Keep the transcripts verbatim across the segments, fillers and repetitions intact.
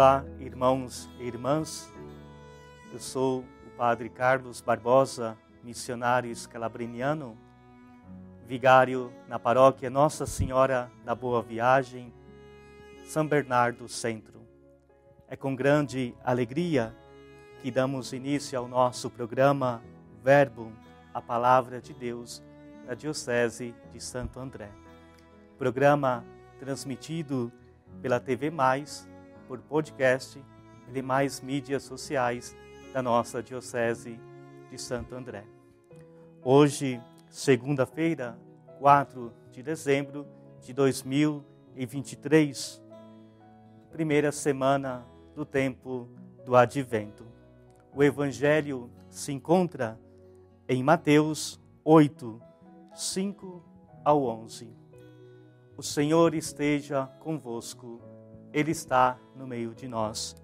Olá, irmãos e irmãs. Eu sou o Padre Carlos Barbosa, missionário escalabriniano, vigário na paróquia Nossa Senhora da Boa Viagem, São Bernardo Centro. É com grande alegria que damos início ao nosso programa Verbum, a Palavra de Deus, da Diocese de Santo André. Programa transmitido pela T V Mais, por podcast e demais mídias sociais da nossa Diocese de Santo André. Hoje, segunda-feira, quatro de dezembro de dois mil e vinte e três, primeira semana do tempo do Advento. O Evangelho se encontra em Mateus oito, cinco ao onze. O Senhor esteja convosco, Ele está no meio de nós.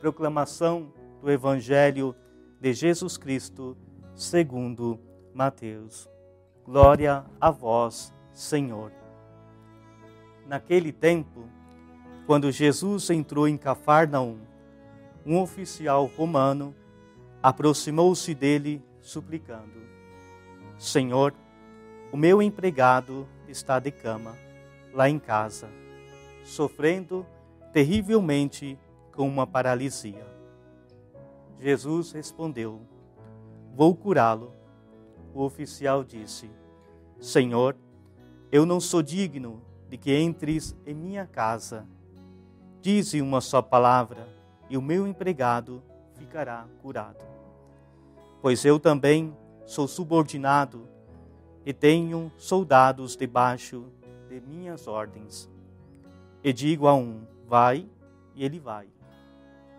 Proclamação do Evangelho de Jesus Cristo segundo Mateus. Glória a vós, Senhor. Naquele tempo, quando Jesus entrou em Cafarnaum, um oficial romano aproximou-se dele, suplicando: Senhor, o meu empregado está de cama, lá em casa, sofrendo terrivelmente com uma paralisia. Jesus respondeu: Vou curá-lo. O oficial disse: Senhor, eu não sou digno de que entres em minha casa. Dize uma só palavra e o meu empregado ficará curado. Pois eu também sou subordinado e tenho soldados debaixo de minhas ordens. E digo a um, vai, e ele vai.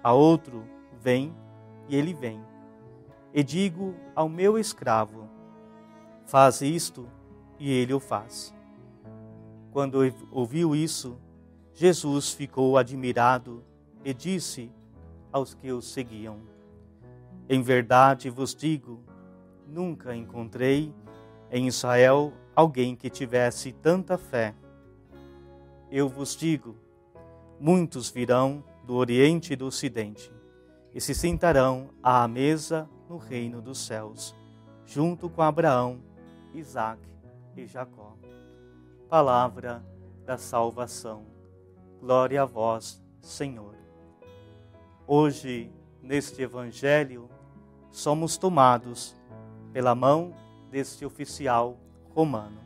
A outro, vem, e ele vem. E digo ao meu escravo, faz isto, e ele o faz. Quando ouviu isso, Jesus ficou admirado e disse aos que o seguiam: Em verdade vos digo, nunca encontrei em Israel alguém que tivesse tanta fé. Eu vos digo, muitos virão do Oriente e do Ocidente, e se sentarão à mesa no reino dos céus, junto com Abraão, Isaque e Jacó. Palavra da salvação. Glória a vós, Senhor. Hoje, neste Evangelho, somos tomados pela mão deste oficial romano,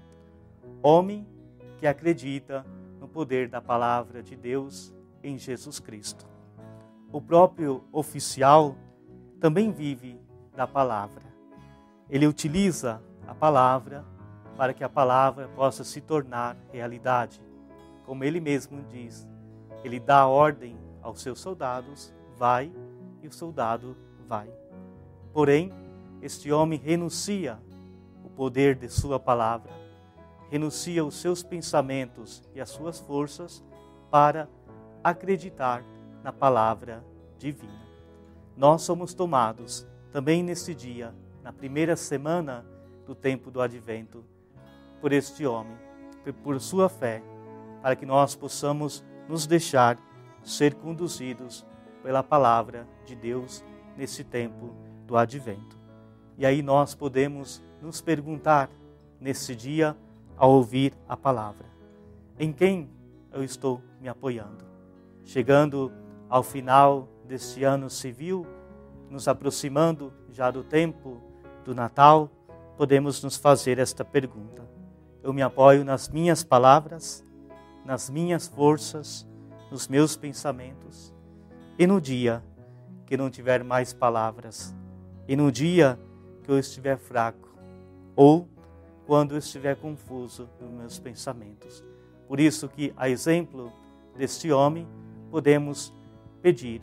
homem que acredita no poder da palavra de Deus em Jesus Cristo. O próprio oficial também vive da palavra. Ele utiliza a palavra para que a palavra possa se tornar realidade. Como ele mesmo diz, ele dá ordem aos seus soldados, vai, e o soldado vai. Porém, este homem renuncia o poder de sua palavra, renuncia os seus pensamentos e as suas forças para acreditar na palavra divina. Nós somos tomados também neste dia, na primeira semana do tempo do Advento, por este homem, por sua fé, para que nós possamos nos deixar ser conduzidos pela palavra de Deus nesse tempo do Advento. E aí nós podemos nos perguntar nesse dia, ao ouvir a palavra: em quem eu estou me apoiando? Chegando ao final deste ano civil, nos aproximando já do tempo do Natal, podemos nos fazer esta pergunta: eu me apoio nas minhas palavras, nas minhas forças, nos meus pensamentos? E no dia que não tiver mais palavras, e no dia que eu estiver fraco, ou quando eu estiver confuso nos meus pensamentos. Por isso que, a exemplo deste homem, podemos pedir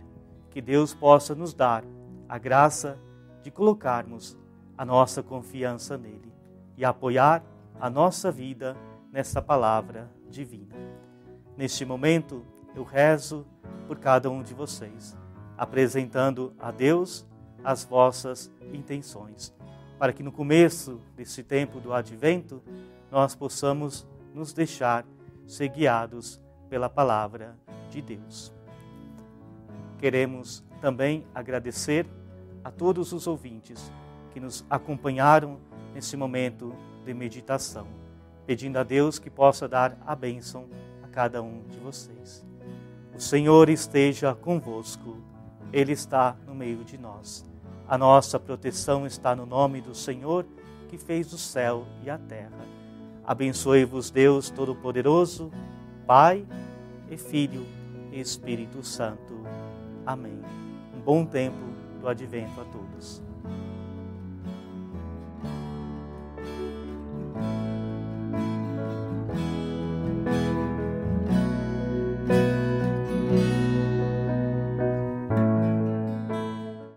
que Deus possa nos dar a graça de colocarmos a nossa confiança nele e apoiar a nossa vida nessa palavra divina. Neste momento, eu rezo por cada um de vocês, apresentando a Deus as vossas intenções, para que no começo desse tempo do Advento, nós possamos nos deixar ser guiados pela palavra de Deus. Queremos também agradecer a todos os ouvintes que nos acompanharam nesse momento de meditação, pedindo a Deus que possa dar a bênção a cada um de vocês. O Senhor esteja convosco, Ele está no meio de nós. A nossa proteção está no nome do Senhor, que fez o céu e a terra. Abençoe-vos Deus Todo-Poderoso, Pai e Filho e Espírito Santo. Amém. Um bom tempo do Advento a todos.